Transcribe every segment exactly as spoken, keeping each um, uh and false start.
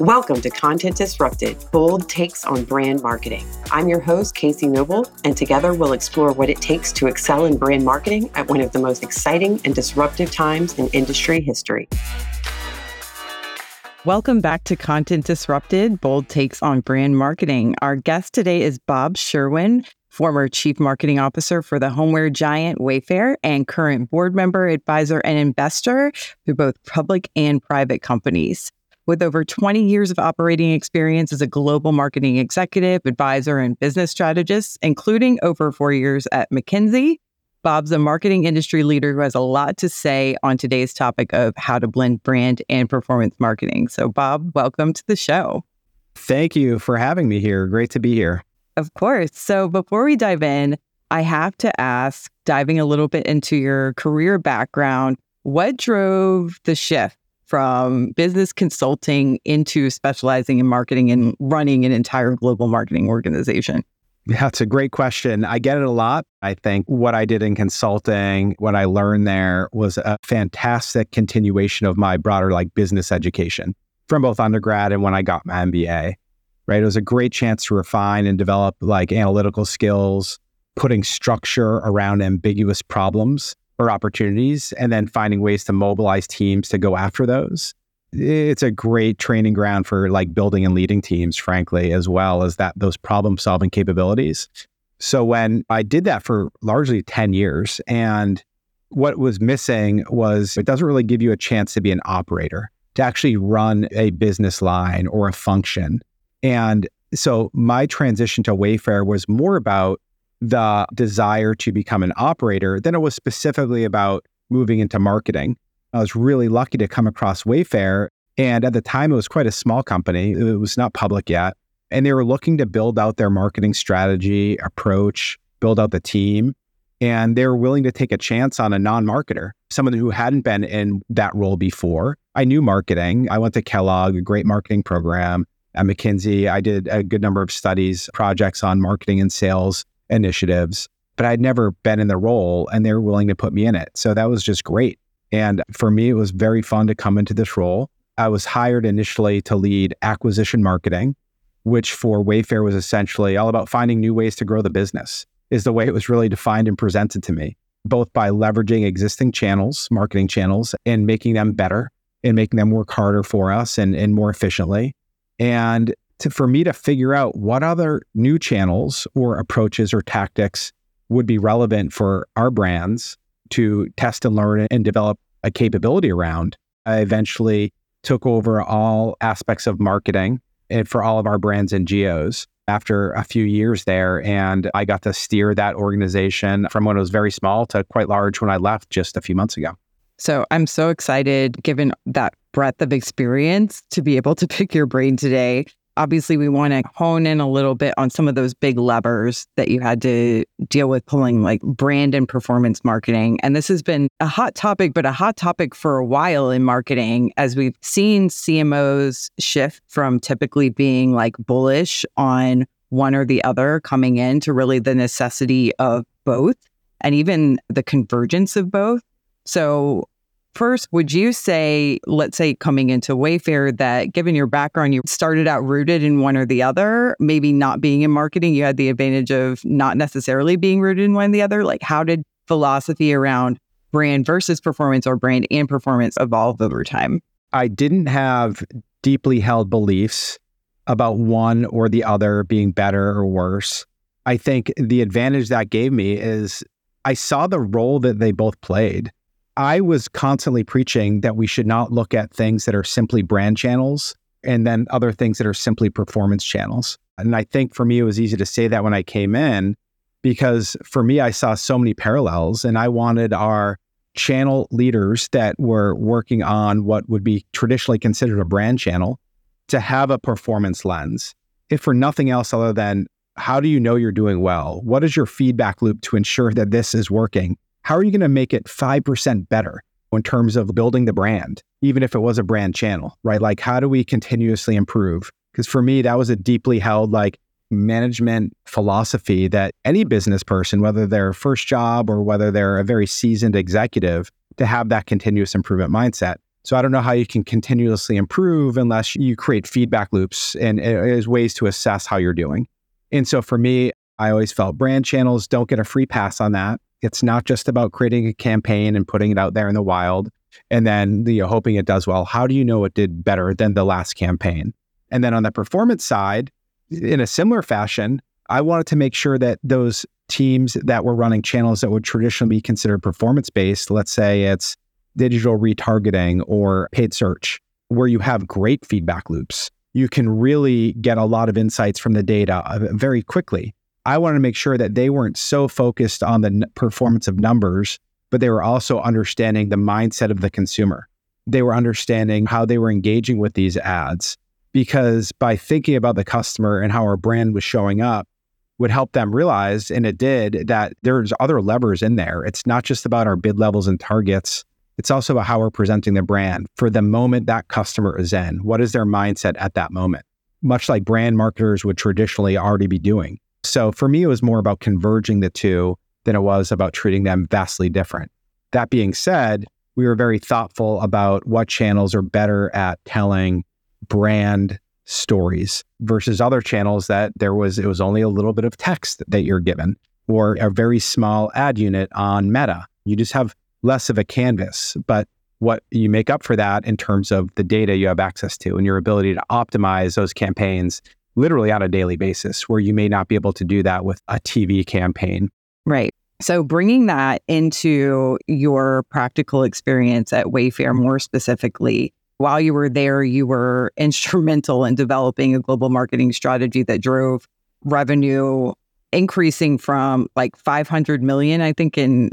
Welcome to Content Disrupted, bold takes on brand marketing. I'm your host, Casey Noble, and together we'll explore what it takes to excel in brand marketing at one of the most exciting and disruptive times in industry history. Welcome back to Content Disrupted, bold takes on brand marketing. Our guest today is Bob Sherwin, former chief marketing officer for the homeware giant Wayfair and current board member, advisor, and investor through both public and private companies. With over twenty years of operating experience as a global marketing executive, advisor, and business strategist, including over four years at McKinsey, Bob's a marketing industry leader who has a lot to say on today's topic of how to blend brand and performance marketing. So, Bob, welcome to the show. Thank you for having me here. Great to be here. Of course. So before we dive in, I have to ask, diving a little bit into your career background, what drove the shift from business consulting into specializing in marketing and running an entire global marketing organization? That's a great question. I get it a lot. I think what I did in consulting, what I learned there was a fantastic continuation of my broader like business education from both undergrad and when I got my M B A, right? It was a great chance to refine and develop like analytical skills, putting structure around ambiguous problems or opportunities, and then finding ways to mobilize teams to go after those. It's a great training ground for like building and leading teams, frankly, as well as that those problem solving capabilities. So when I did that for largely ten years, and what was missing was it doesn't really give you a chance to be an operator, to actually run a business line or a function. And so my transition to Wayfair was more about the desire to become an operator than it was specifically about moving into marketing. I was really lucky to come across Wayfair. And at the time, it was quite a small company. It was not public yet. And they were looking to build out their marketing strategy, approach, build out the team. And they were willing to take a chance on a non-marketer, someone who hadn't been in that role before. I knew marketing. I went to Kellogg, a great marketing program. At McKinsey, I did a good number of studies, projects on marketing and sales initiatives, but I'd never been in the role and they were willing to put me in it. So that was just great. And for me, it was very fun to come into this role. I was hired initially to lead acquisition marketing, which for Wayfair was essentially all about finding new ways to grow the business, is the way it was really defined and presented to me, both by leveraging existing channels, marketing channels, and making them better and making them work harder for us and, and more efficiently. And to, for me to figure out what other new channels or approaches or tactics would be relevant for our brands to test and learn and develop a capability around. I eventually took over all aspects of marketing and for all of our brands and geos after a few years there. And I got to steer that organization from when it was very small to quite large when I left just a few months ago. So I'm so excited, given that breadth of experience, to be able to pick your brain today. Obviously, we want to hone in a little bit on some of those big levers that you had to deal with pulling, like brand and performance marketing. And this has been a hot topic, but a hot topic for a while in marketing, as we've seen C M Os shift from typically being like bullish on one or the other coming in to really the necessity of both and even the convergence of both. So first, would you say, let's say coming into Wayfair, that given your background, you started out rooted in one or the other, maybe not being in marketing, you had the advantage of not necessarily being rooted in one or the other. Like, how did philosophy around brand versus performance or brand and performance evolve over time? I didn't have deeply held beliefs about one or the other being better or worse. I think the advantage that gave me is I saw the role that they both played. I was constantly preaching that we should not look at things that are simply brand channels and then other things that are simply performance channels. And I think for me, it was easy to say that when I came in, because for me, I saw so many parallels and I wanted our channel leaders that were working on what would be traditionally considered a brand channel to have a performance lens, if for nothing else other than how do you know you're doing well? What is your feedback loop to ensure that this is working? How are you going to make it five percent better in terms of building the brand, even if it was a brand channel, right? Like, how do we continuously improve? Because for me, that was a deeply held like management philosophy that any business person, whether their first job or whether they're a very seasoned executive, to have that continuous improvement mindset. So I don't know how you can continuously improve unless you create feedback loops and as ways to assess how you're doing. And so for me, I always felt brand channels don't get a free pass on that. It's not just about creating a campaign and putting it out there in the wild and then you know, hoping it does well. How do you know it did better than the last campaign? And then on the performance side, in a similar fashion, I wanted to make sure that those teams that were running channels that would traditionally be considered performance-based, let's say it's digital retargeting or paid search, where you have great feedback loops. You can really get a lot of insights from the data very quickly. I wanted to make sure that they weren't so focused on the n- performance of numbers, but they were also understanding the mindset of the consumer. They were understanding how they were engaging with these ads, because by thinking about the customer and how our brand was showing up would help them realize, and it did, that there's other levers in there. It's not just about our bid levels and targets. It's also about how we're presenting the brand for the moment that customer is in. What is their mindset at that moment? Much like brand marketers would traditionally already be doing. So for me, it was more about converging the two than it was about treating them vastly different. That being said, we were very thoughtful about what channels are better at telling brand stories versus other channels that there was, it was only a little bit of text that you're given or a very small ad unit on Meta. You just have less of a canvas, but what you make up for that in terms of the data you have access to and your ability to optimize those campaigns literally on a daily basis, where you may not be able to do that with a T V campaign. Right. So bringing that into your practical experience at Wayfair more specifically, while you were there, you were instrumental in developing a global marketing strategy that drove revenue increasing from like five hundred million, I think in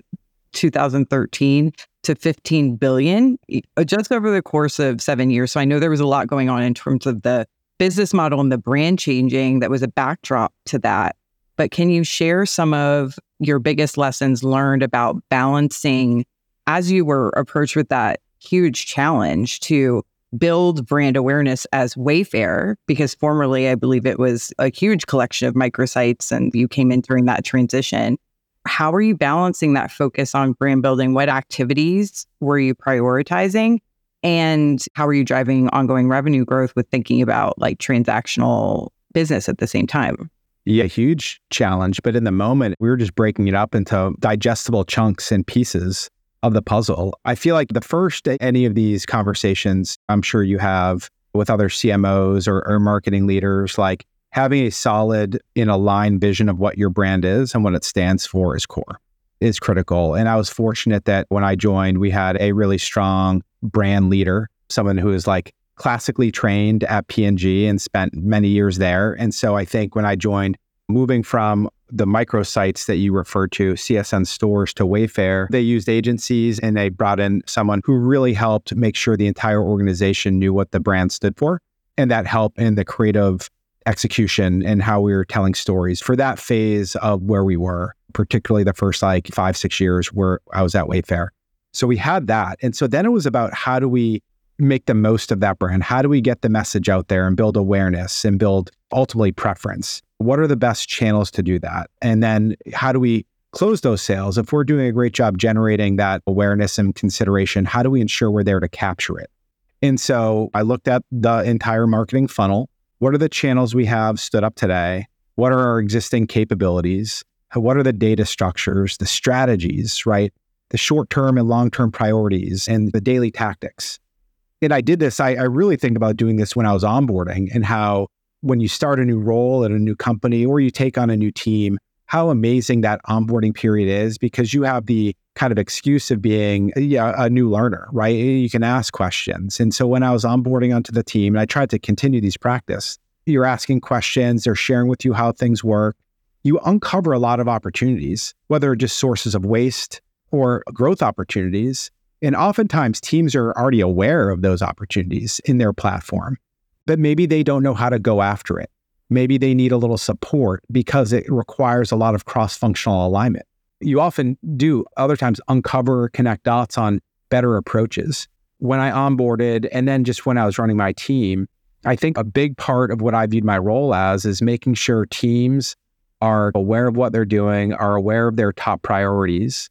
two thousand thirteen to fifteen billion, just over the course of seven years. So I know there was a lot going on in terms of the business model and the brand changing that was a backdrop to that. But can you share some of your biggest lessons learned about balancing as you were approached with that huge challenge to build brand awareness as Wayfair? Because formerly, I believe it was a huge collection of microsites and you came in during that transition. How are you balancing that focus on brand building? What activities were you prioritizing? And how are you driving ongoing revenue growth with thinking about like transactional business at the same time? Yeah, huge challenge. But in the moment, we were just breaking it up into digestible chunks and pieces of the puzzle. I feel like the first any of these conversations, I'm sure you have with other C M Os or, or marketing leaders, like having a solid and aligned vision of what your brand is and what it stands for is core, is critical. And I was fortunate that when I joined, we had a really strong brand leader, someone who is like classically trained at P and G and spent many years there. And so I think when I joined, moving from the microsites that you refer to, C S N stores to Wayfair, they used agencies and they brought in someone who really helped make sure the entire organization knew what the brand stood for. And that helped in the creative execution and how we were telling stories for that phase of where we were, particularly the first like five, six years where I was at Wayfair. So we had that. And so then it was about how do we make the most of that brand? How do we get the message out there and build awareness and build ultimately preference? What are the best channels to do that? And then how do we close those sales? If we're doing a great job generating that awareness and consideration, how do we ensure we're there to capture it? And so I looked at the entire marketing funnel. What are the channels we have stood up today? What are our existing capabilities? What are the data structures, the strategies, right? The short-term and long-term priorities and the daily tactics. And I did this, I, I really think about doing this when I was onboarding and how when you start a new role at a new company or you take on a new team, how amazing that onboarding period is because you have the kind of excuse of being yeah, a new learner, right? You can ask questions. And so when I was onboarding onto the team, and I tried to continue these practice, you're asking questions, they're sharing with you how things work. You uncover a lot of opportunities, whether just sources of waste or growth opportunities. And oftentimes teams are already aware of those opportunities in their platform, but maybe they don't know how to go after it. Maybe they need a little support because it requires a lot of cross-functional alignment. You often do other times uncover, connect dots on better approaches. When I onboarded and then just when I was running my team, I think a big part of what I viewed my role as is making sure teams are aware of what they're doing, are aware of their top priorities,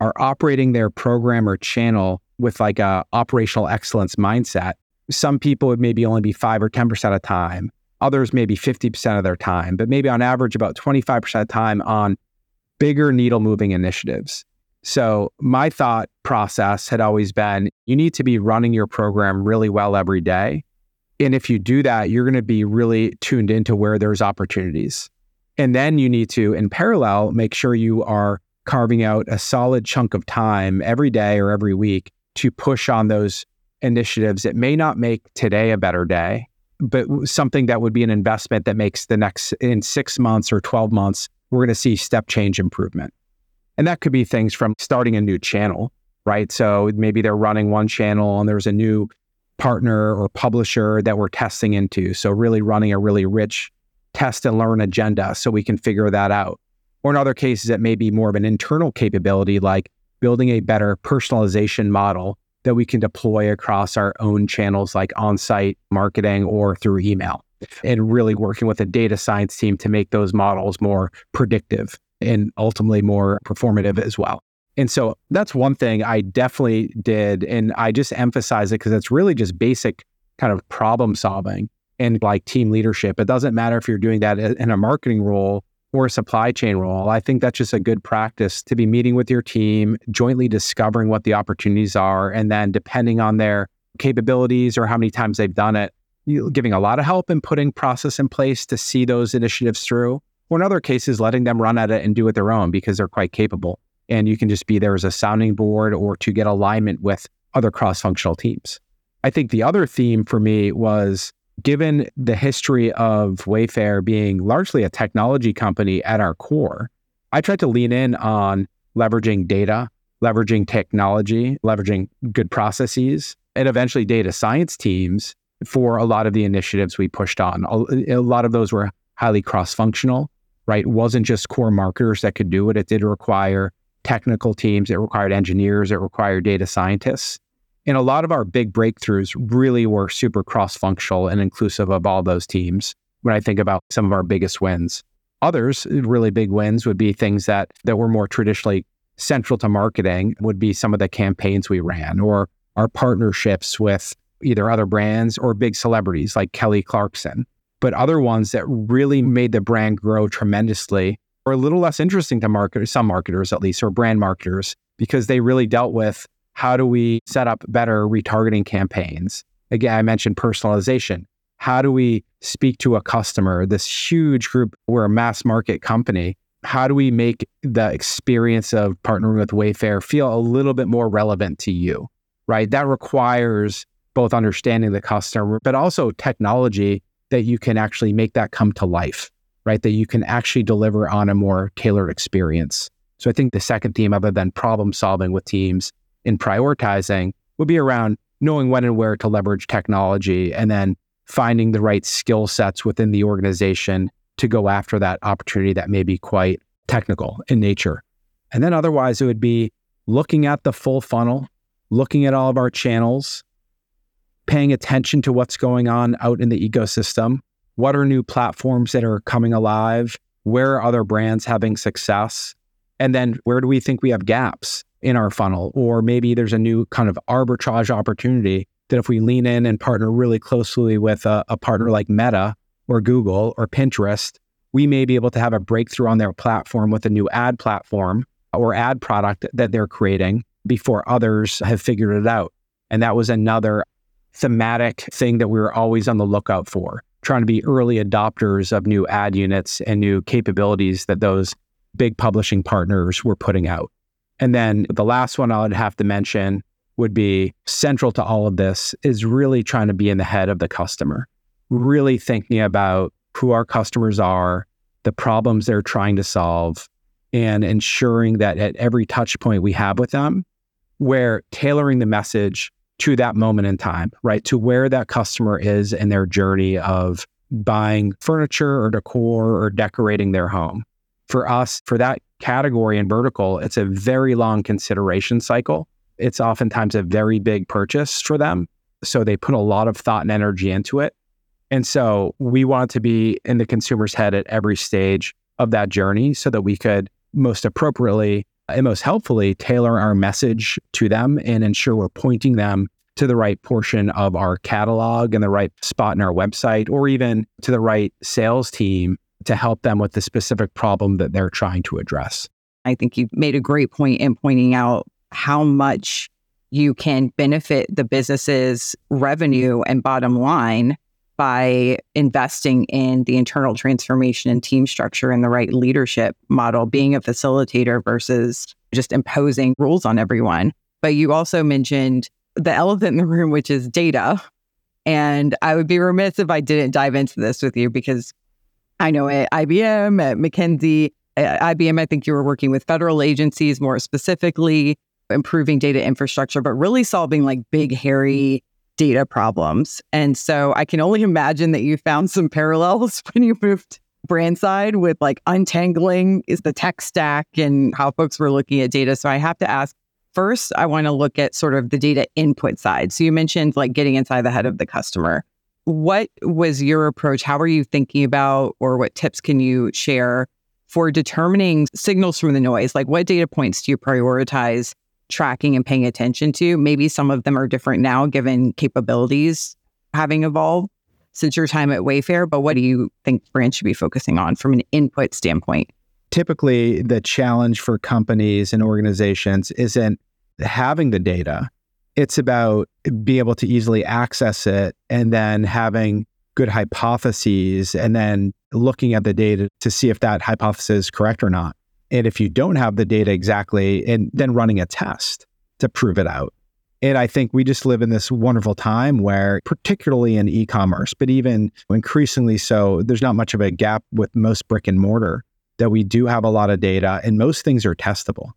are operating their program or channel with like a operational excellence mindset. Some people would maybe only be five or ten percent of time. Others maybe fifty percent of their time, but maybe on average about twenty-five percent of time on bigger needle moving initiatives. So my thought process had always been, you need to be running your program really well every day. And if you do that, you're going to be really tuned into where there's opportunities. And then you need to, in parallel, make sure you are carving out a solid chunk of time every day or every week to push on those initiatives that may not make today a better day, but something that would be an investment that makes the next, in six months or twelve months, we're going to see step change improvement. And that could be things from starting a new channel, right? So maybe they're running one channel and there's a new partner or publisher that we're testing into. So really running a really rich test and learn agenda so we can figure that out. Or in other cases, it may be more of an internal capability, like building a better personalization model that we can deploy across our own channels, like on-site marketing or through email, and really working with a data science team to make those models more predictive and ultimately more performative as well. And so that's one thing I definitely did. And I just emphasize it because it's really just basic kind of problem solving and like team leadership. It doesn't matter if you're doing that in a marketing role or a supply chain role. I think that's just a good practice to be meeting with your team, jointly discovering what the opportunities are, and then depending on their capabilities or how many times they've done it, you're giving a lot of help and putting process in place to see those initiatives through. Or in other cases, letting them run at it and do it their own because they're quite capable. And you can just be there as a sounding board or to get alignment with other cross-functional teams. I think the other theme for me was, given the history of Wayfair being largely a technology company at our core, I tried to lean in on leveraging data, leveraging technology, leveraging good processes, and eventually data science teams for a lot of the initiatives we pushed on. A lot of those were highly cross-functional, right? It wasn't just core marketers that could do it. It did require technical teams. It required engineers. It required data scientists. And a lot of our big breakthroughs really were super cross-functional and inclusive of all those teams. When I think about some of our biggest wins, others really big wins would be things that that were more traditionally central to marketing, would be some of the campaigns we ran or our partnerships with either other brands or big celebrities like Kelly Clarkson. But other ones that really made the brand grow tremendously were a little less interesting to marketers, some marketers at least, or brand marketers, because they really dealt with, how do we set up better retargeting campaigns? Again, I mentioned personalization. How do we speak to a customer? This huge group, we're a mass market company. How do we make the experience of partnering with Wayfair feel a little bit more relevant to you, right? That requires both understanding the customer, but also technology that you can actually make that come to life, right? That you can actually deliver on a more tailored experience. So I think the second theme, other than problem solving with teams, in prioritizing, would be around knowing when and where to leverage technology and then finding the right skill sets within the organization to go after that opportunity that may be quite technical in nature. And then otherwise, it would be looking at the full funnel, looking at all of our channels, paying attention to what's going on out in the ecosystem. What are new platforms that are coming alive? Where are other brands having success? And then where do we think we have gaps in our funnel? Or maybe there's a new kind of arbitrage opportunity that if we lean in and partner really closely with a, a partner like Meta or Google or Pinterest, we may be able to have a breakthrough on their platform with a new ad platform or ad product that they're creating before others have figured it out. And that was another thematic thing that we were always on the lookout for, trying to be early adopters of new ad units and new capabilities that those big publishing partners were putting out. And then the last one I would have to mention would be central to all of this is really trying to be in the head of the customer, really thinking about who our customers are, the problems they're trying to solve, and ensuring that at every touch point we have with them, we're tailoring the message to that moment in time, right? To where that customer is in their journey of buying furniture or decor or decorating their home. For us, for that category and vertical, it's a very long consideration cycle. It's oftentimes a very big purchase for them. So they put a lot of thought and energy into it. And so we want to be in the consumer's head at every stage of that journey so that we could most appropriately and most helpfully tailor our message to them and ensure we're pointing them to the right portion of our catalog and the right spot in our website, or even to the right sales team to help them with the specific problem that they're trying to address. I think you've made a great point in pointing out how much you can benefit the business's revenue and bottom line by investing in the internal transformation and team structure and the right leadership model, being a facilitator versus just imposing rules on everyone. But you also mentioned the elephant in the room, which is data. And I would be remiss if I didn't dive into this with you, because I know at I B M, at McKinsey, at I B M, I think you were working with federal agencies more specifically, improving data infrastructure, but really solving like big, hairy data problems. And so I can only imagine that you found some parallels when you moved brand side with like untangling is the tech stack and how folks were looking at data. So I have to ask, first, I want to look at sort of the data input side. So you mentioned like getting inside the head of the customer. What was your approach? How are you thinking about, or what tips can you share for determining signals from the noise? Like what data points do you prioritize tracking and paying attention to? Maybe some of them are different now given capabilities having evolved since your time at Wayfair, but what do you think brands should be focusing on from an input standpoint? Typically, the challenge for companies and organizations isn't having the data. It's about being able to easily access it and then having good hypotheses and then looking at the data to see if that hypothesis is correct or not. And if you don't have the data exactly, and then running a test to prove it out. And I think we just live in this wonderful time where, particularly in e-commerce, but even increasingly so, there's not much of a gap with most brick and mortar, that we do have a lot of data and most things are testable.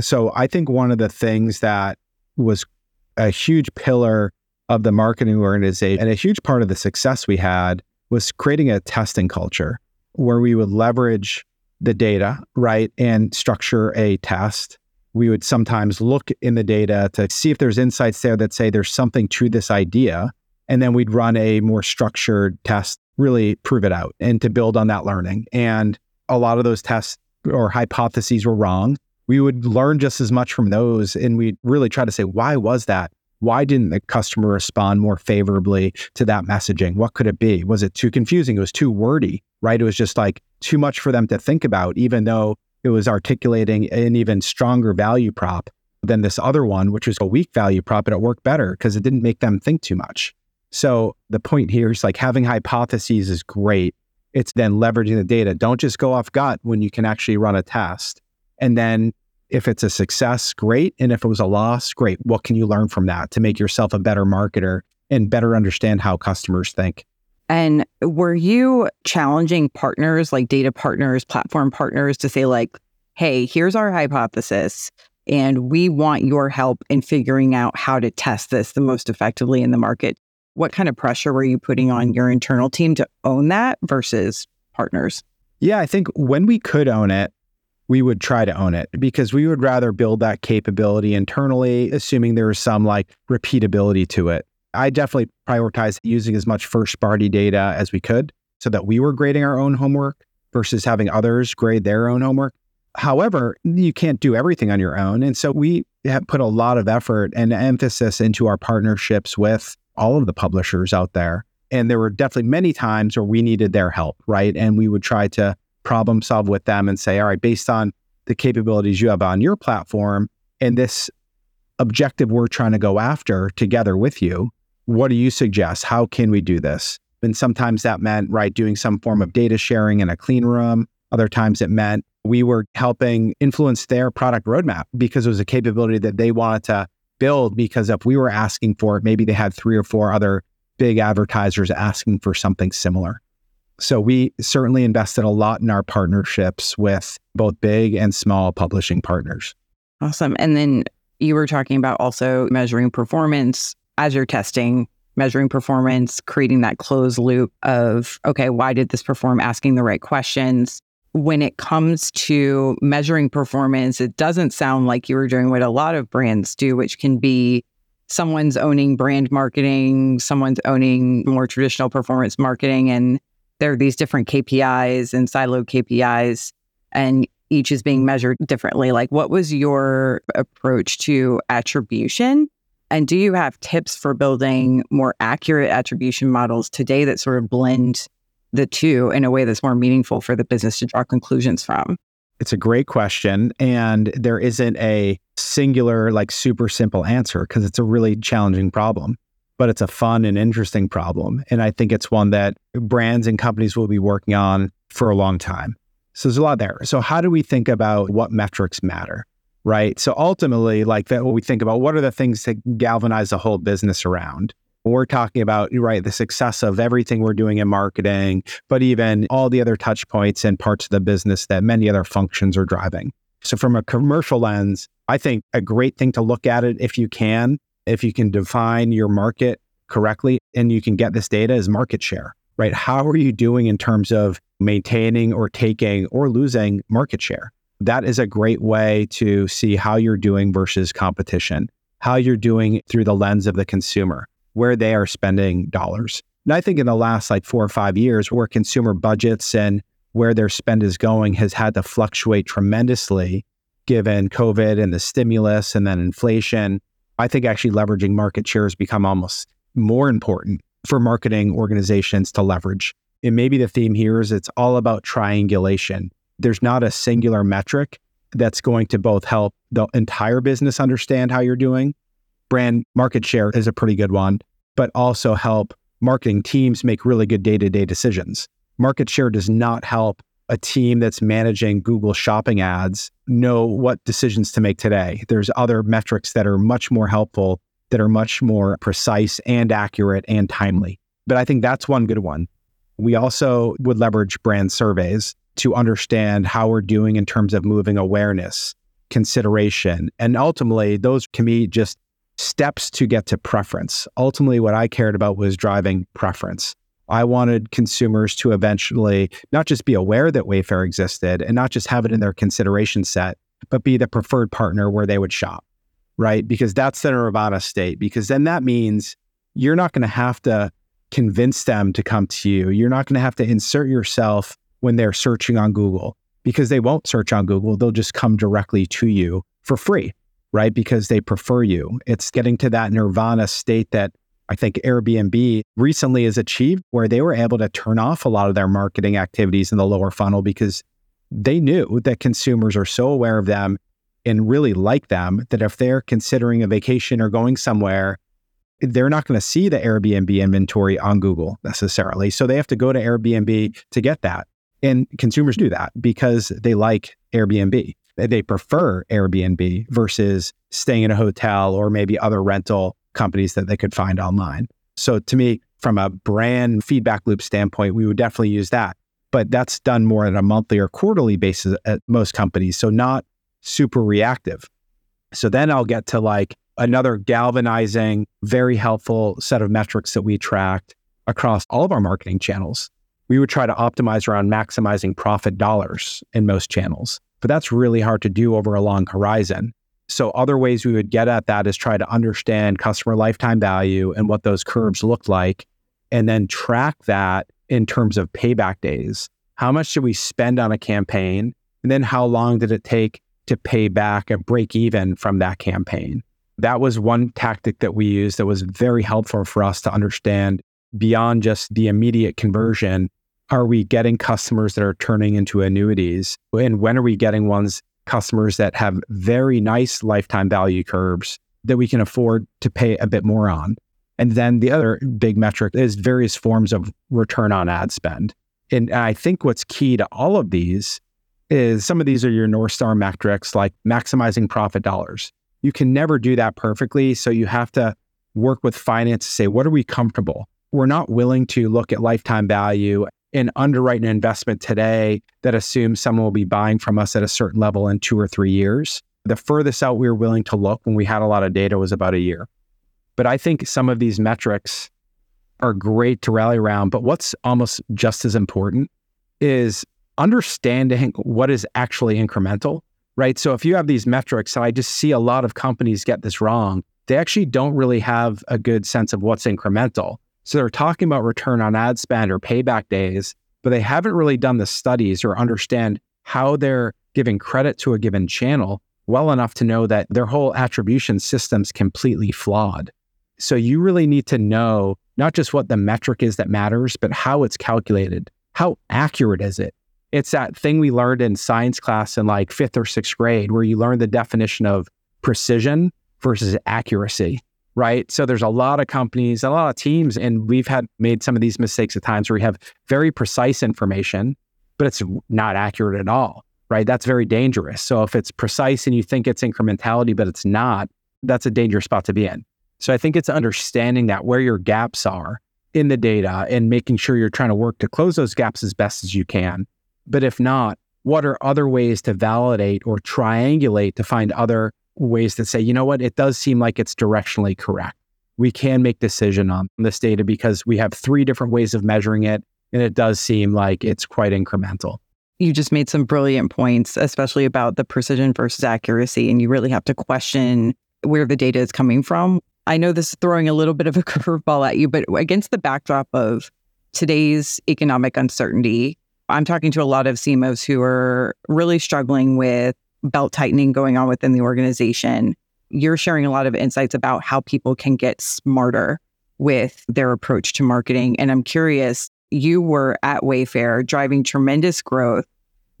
So I think one of the things that was a huge pillar of the marketing organization and a huge part of the success we had was creating a testing culture where we would leverage the data, right, and structure a test. We would sometimes look in the data to see if there's insights there that say there's something to this idea. And then we'd run a more structured test, really prove it out and to build on that learning. And a lot of those tests or hypotheses were wrong. We would learn just as much from those. And we'd really try to say, why was that? Why didn't the customer respond more favorably to that messaging? What could it be? Was it too confusing? It was too wordy, right? It was just like too much for them to think about, even though it was articulating an even stronger value prop than this other one, which was a weak value prop, and it worked better because it didn't make them think too much. So the point here is like having hypotheses is great. It's then leveraging the data. Don't just go off gut when you can actually run a test. And then if it's a success, great. And if it was a loss, great. What can you learn from that to make yourself a better marketer and better understand how customers think? And were you challenging partners, like data partners, platform partners, to say like, hey, here's our hypothesis, and we want your help in figuring out how to test this the most effectively in the market? What kind of pressure were you putting on your internal team to own that versus partners? Yeah, I think when we could own it, we would try to own it, because we would rather build that capability internally, assuming there was some like repeatability to it. I definitely prioritized using as much first-party data as we could so that we were grading our own homework versus having others grade their own homework. However, you can't do everything on your own. And so we have put a lot of effort and emphasis into our partnerships with all of the publishers out there. And there were definitely many times where we needed their help, right? And we would try to problem solve with them and say, all right, based on the capabilities you have on your platform and this objective we're trying to go after together with you, what do you suggest? How can we do this? And sometimes that meant, right, doing some form of data sharing in a clean room. Other times it meant we were helping influence their product roadmap because it was a capability that they wanted to build, because if we were asking for it, maybe they had three or four other big advertisers asking for something similar. So we certainly invested a lot in our partnerships with both big and small publishing partners. Awesome. And then you were talking about also measuring performance as you're testing, measuring performance, creating that closed loop of, okay, why did this perform? Asking the right questions. When it comes to measuring performance, it doesn't sound like you were doing what a lot of brands do, which can be someone's owning brand marketing, someone's owning more traditional performance marketing, and there are these different K P Is and siloed K P Is. And each is being measured differently. Like, what was your approach to attribution? And do you have tips for building more accurate attribution models today that sort of blend the two in a way that's more meaningful for the business to draw conclusions from? It's a great question. And there isn't a singular, like super simple answer, because it's a really challenging problem, but it's a fun and interesting problem. And I think it's one that brands and companies will be working on for a long time. So there's a lot there. So how do we think about what metrics matter, right? So ultimately, like that, what we think about, what are the things that galvanize the whole business around? We're talking about, right, the success of everything we're doing in marketing, but even all the other touch points and parts of the business that many other functions are driving. So from a commercial lens, I think a great thing to look at it, if you can, if you can define your market correctly and you can get this data, is market share, right? How are you doing in terms of maintaining or taking or losing market share? That is a great way to see how you're doing versus competition, how you're doing through the lens of the consumer, where they are spending dollars. And I think in the last like four or five years, where consumer budgets and where their spend is going has had to fluctuate tremendously given COVID and the stimulus and then inflation. I think actually leveraging market share has become almost more important for marketing organizations to leverage. And maybe the theme here is it's all about triangulation. There's not a singular metric that's going to both help the entire business understand how you're doing. Brand market share is a pretty good one, but also help marketing teams make really good day-to-day decisions. Market share does not help a team that's managing Google shopping ads know what decisions to make today. There's other metrics that are much more helpful, that are much more precise and accurate and timely. But I think that's one good one. We also would leverage brand surveys to understand how we're doing in terms of moving awareness, consideration, and ultimately those can be just steps to get to preference. Ultimately, what I cared about was driving preference. I wanted consumers to eventually not just be aware that Wayfair existed and not just have it in their consideration set, but be the preferred partner where they would shop, right? Because that's the nirvana state, because then that means you're not going to have to convince them to come to you. You're not going to have to insert yourself when they're searching on Google, because they won't search on Google. They'll just come directly to you for free, right? Because they prefer you. It's getting to that nirvana state that I think Airbnb recently has achieved, where they were able to turn off a lot of their marketing activities in the lower funnel because they knew that consumers are so aware of them and really like them that if they're considering a vacation or going somewhere, they're not going to see the Airbnb inventory on Google necessarily. So they have to go to Airbnb to get that. And consumers do that because they like Airbnb. They prefer Airbnb versus staying in a hotel or maybe other rental companies that they could find online. So to me, from a brand feedback loop standpoint, we would definitely use that. But that's done more on a monthly or quarterly basis at most companies. So not super reactive. So then I'll get to like another galvanizing, very helpful set of metrics that we tracked across all of our marketing channels. We would try to optimize around maximizing profit dollars in most channels, but that's really hard to do over a long horizon. So other ways we would get at that is try to understand customer lifetime value and what those curves look like, and then track that in terms of payback days. How much did we spend on a campaign? And then how long did it take to pay back a break even from that campaign? That was one tactic that we used that was very helpful for us to understand beyond just the immediate conversion. Are we getting customers that are turning into annuities? And when are we getting ones, customers that have very nice lifetime value curves that we can afford to pay a bit more on? And then the other big metric is various forms of return on ad spend. And I think what's key to all of these is some of these are your North Star metrics, like maximizing profit dollars. You can never do that perfectly. So you have to work with finance to say, what are we comfortable? We're not willing to look at lifetime value and underwrite an investment today that assumes someone will be buying from us at a certain level in two or three years. The furthest out we were willing to look when we had a lot of data was about a year. But I think some of these metrics are great to rally around. But what's almost just as important is understanding what is actually incremental, right? So if you have these metrics, I just see a lot of companies get this wrong. They actually don't really have a good sense of what's incremental. So they're talking about return on ad spend or payback days, but they haven't really done the studies or understand how they're giving credit to a given channel well enough to know that their whole attribution system's completely flawed. So you really need to know not just what the metric is that matters, but how it's calculated. How accurate is it? It's that thing we learned in science class in like fifth or sixth grade where you learn the definition of precision versus accuracy, right? So there's a lot of companies, a lot of teams, and we've had made some of these mistakes at times where we have very precise information, but it's not accurate at all, right? That's very dangerous. So if it's precise and you think it's incrementality, but it's not, that's a dangerous spot to be in. So I think it's understanding that where your gaps are in the data and making sure you're trying to work to close those gaps as best as you can. But if not, what are other ways to validate or triangulate to find other ways that say, you know what, it does seem like it's directionally correct. We can make decision on this data because we have three different ways of measuring it. And it does seem like it's quite incremental. You just made some brilliant points, especially about the precision versus accuracy. And you really have to question where the data is coming from. I know this is throwing a little bit of a curveball at you, but against the backdrop of today's economic uncertainty, I'm talking to a lot of C M Os who are really struggling with belt tightening going on within the organization. You're sharing a lot of insights about how people can get smarter with their approach to marketing. And I'm curious, you were at Wayfair driving tremendous growth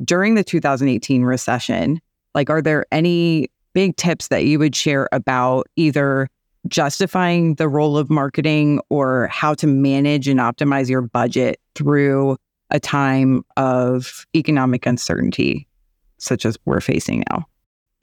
during the two thousand eighteen recession. Like, are there any big tips that you would share about either justifying the role of marketing or how to manage and optimize your budget through a time of economic uncertainty, such as we're facing now?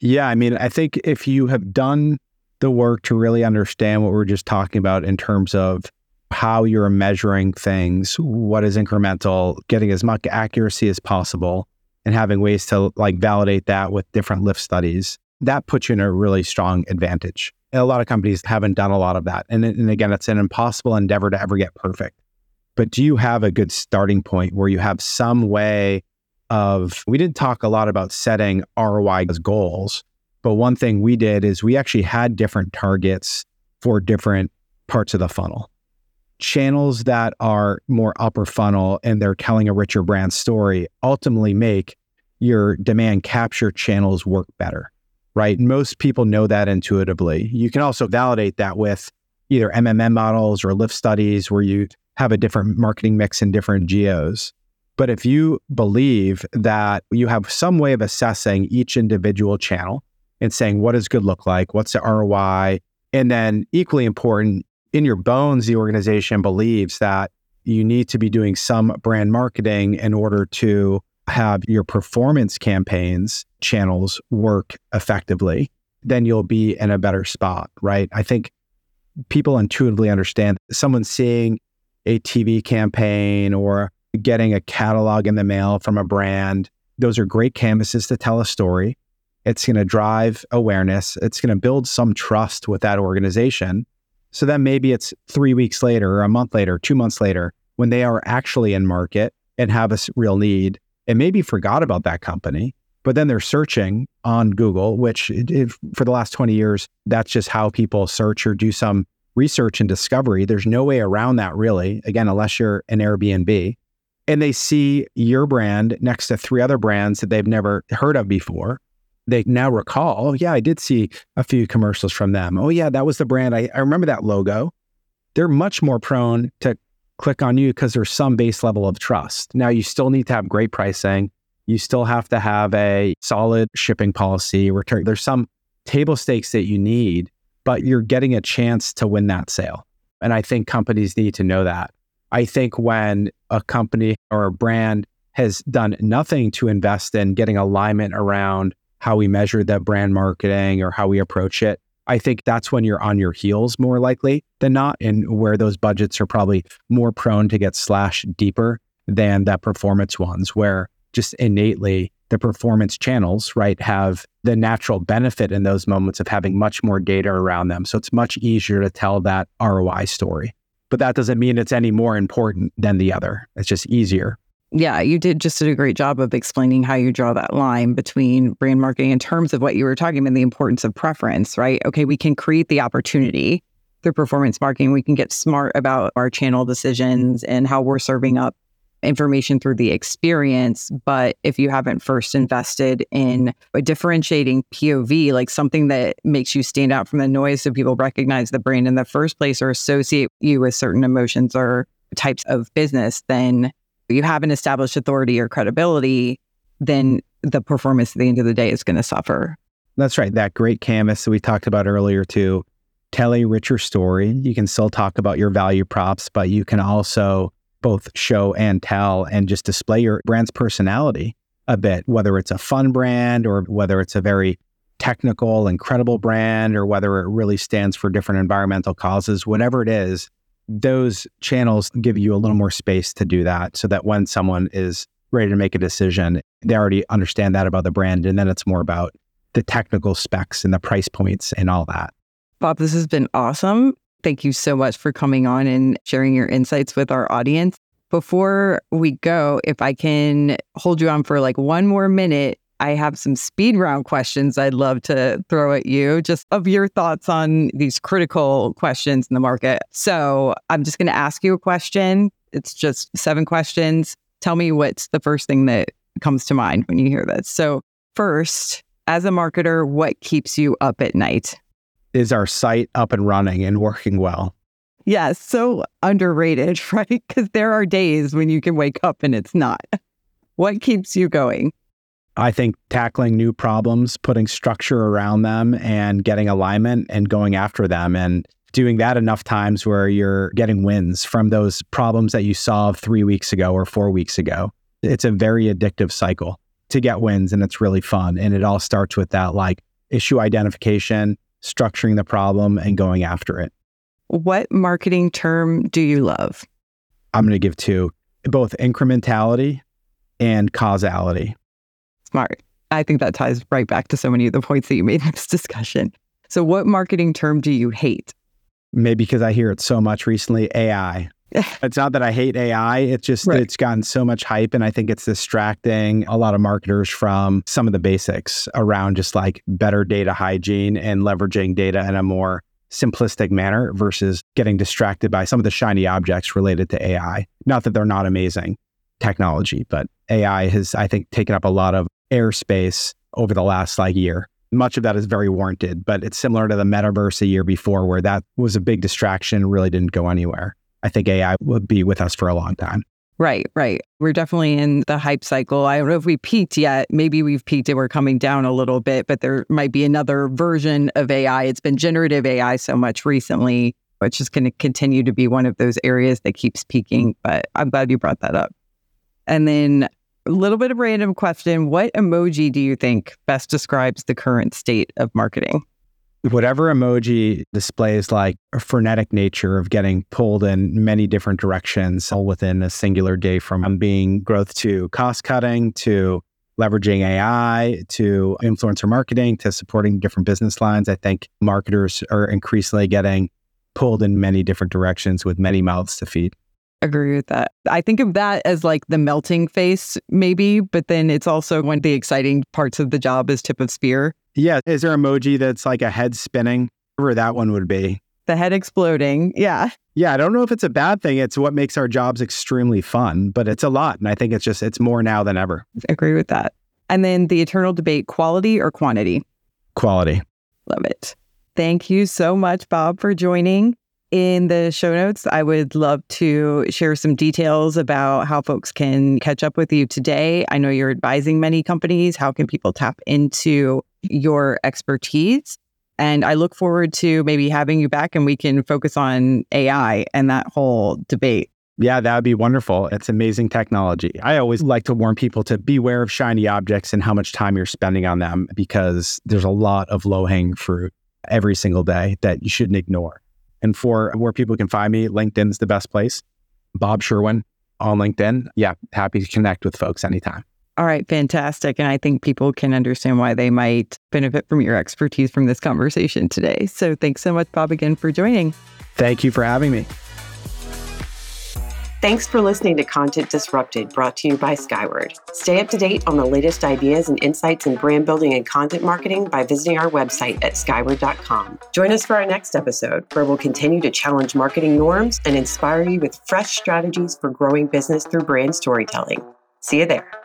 Yeah, I mean, I think if you have done the work to really understand what we're just talking about in terms of how you're measuring things, what is incremental, getting as much accuracy as possible, and having ways to like validate that with different lift studies, that puts you in a really strong advantage. And a lot of companies haven't done a lot of that. And, and again, it's an impossible endeavor to ever get perfect. But do you have a good starting point where you have some way of, we didn't talk a lot about setting R O I as goals, but one thing we did is we actually had different targets for different parts of the funnel. Channels that are more upper funnel and they're telling a richer brand story ultimately make your demand capture channels work better, right? Most people know that intuitively. You can also validate that with either M M M models or lift studies where you have a different marketing mix in different geos. But if you believe that you have some way of assessing each individual channel and saying, what does good look like? What's the R O I? And then equally important, in your bones, the organization believes that you need to be doing some brand marketing in order to have your performance campaigns channels work effectively, then you'll be in a better spot, right? I think people intuitively understand someone seeing a T V campaign or getting a catalog in the mail from a brand. Those are great canvases to tell a story. It's going to drive awareness. It's going to build some trust with that organization. So then maybe it's three weeks later or a month later, two months later, when they are actually in market and have a real need and maybe forgot about that company, but then they're searching on Google, which it, it, for the last twenty years, that's just how people search or do some research and discovery. There's no way around that really, again, unless you're an Airbnb, and they see your brand next to three other brands that they've never heard of before. They now recall, oh yeah, I did see a few commercials from them. Oh yeah, that was the brand. I, I remember that logo. They're much more prone to click on you because there's some base level of trust. Now you still need to have great pricing. You still have to have a solid shipping policy return. There's some table stakes that you need, but you're getting a chance to win that sale. And I think companies need to know that. I think when a company or a brand has done nothing to invest in getting alignment around how we measure the brand marketing or how we approach it, I think that's when you're on your heels more likely than not, and where those budgets are probably more prone to get slashed deeper than the performance ones, where just innately the performance channels, right, have the natural benefit in those moments of having much more data around them. So it's much easier to tell that R O I story. But that doesn't mean it's any more important than the other. It's just easier. Yeah, you did just did a great job of explaining how you draw that line between brand marketing in terms of what you were talking about, the importance of preference, right? Okay, we can create the opportunity through performance marketing. We can get smart about our channel decisions and how we're serving up information through the experience. But if you haven't first invested in a differentiating P O V, like something that makes you stand out from the noise so people recognize the brand in the first place or associate you with certain emotions or types of business, then you haven't established authority or credibility, then the performance at the end of the day is going to suffer. That's right. That great canvas that we talked about earlier too. Tell a richer story. You can still talk about your value props, but you can also both show and tell and just display your brand's personality a bit, whether it's a fun brand or whether it's a very technical, incredible brand, or whether it really stands for different environmental causes, whatever it is, those channels give you a little more space to do that so that when someone is ready to make a decision, they already understand that about the brand. And then it's more about the technical specs and the price points and all that. Bob, this has been awesome. Thank you so much for coming on and sharing your insights with our audience. Before we go, if I can hold you on for like one more minute, I have some speed round questions I'd love to throw at you, just of your thoughts on these critical questions in the market. So I'm just going to ask you a question. It's just seven questions. Tell me what's the first thing that comes to mind when you hear this. So first, as a marketer, what keeps you up at night? Is our site up and running and working well? Yeah, so underrated, right? Because there are days when you can wake up and it's not. What keeps you going? I think tackling new problems, putting structure around them and getting alignment and going after them and doing that enough times where you're getting wins from those problems that you solved three weeks ago or four weeks ago. It's a very addictive cycle to get wins, and it's really fun. And it all starts with that like issue identification, structuring the problem and going after it. What marketing term do you love? I'm going to give two, both incrementality and causality. Smart. I think that ties right back to so many of the points that you made in this discussion. So what marketing term do you hate? Maybe because I hear it so much recently, A I. It's not that I hate A I. It's just right. It's gotten so much hype. And I think it's distracting a lot of marketers from some of the basics around just like better data hygiene and leveraging data in a more simplistic manner versus getting distracted by some of the shiny objects related to A I. Not that they're not amazing technology, but A I has, I think, taken up a lot of airspace over the last like year. Much of that is very warranted, but it's similar to the metaverse a year before where that was a big distraction, really didn't go anywhere. I think A I would be with us for a long time. Right, right. We're definitely in the hype cycle. I don't know if we peaked yet. Maybe we've peaked and we're coming down a little bit, but there might be another version of A I. It's been generative A I so much recently, which is going to continue to be one of those areas that keeps peaking. But I'm glad you brought that up. And then a little bit of random question. What emoji do you think best describes the current state of marketing? Whatever emoji displays like a frenetic nature of getting pulled in many different directions, all within a singular day, from being growth to cost cutting, to leveraging A I, to influencer marketing, to supporting different business lines. I think marketers are increasingly getting pulled in many different directions with many mouths to feed. Agree with that. I think of that as like the melting face maybe, but then it's also one of the exciting parts of the job is tip of spear. Yeah. Is there an emoji that's like a head spinning? Whatever that one would be. The head exploding. Yeah. Yeah. I don't know if it's a bad thing. It's what makes our jobs extremely fun, but it's a lot. And I think it's just, it's more now than ever. I agree with that. And then the eternal debate, quality or quantity? Quality. Love it. Thank you so much, Bob, for joining. In the show notes, I would love to share some details about how folks can catch up with you today. I know you're advising many companies. How can people tap into your expertise? And I look forward to maybe having you back and we can focus on A I and that whole debate. Yeah, that would be wonderful. It's amazing technology. I always like to warn people to beware of shiny objects and how much time you're spending on them, because there's a lot of low-hanging fruit every single day that you shouldn't ignore. And for where people can find me, LinkedIn's the best place. Bob Sherwin on LinkedIn. Yeah, happy to connect with folks anytime. All right, fantastic. And I think people can understand why they might benefit from your expertise from this conversation today. So thanks so much, Bob, again for joining. Thank you for having me. Thanks for listening to Content Disrupted, brought to you by Skyward. Stay up to date on the latest ideas and insights in brand building and content marketing by visiting our website at skyward dot com. Join us for our next episode, where we'll continue to challenge marketing norms and inspire you with fresh strategies for growing business through brand storytelling. See you there.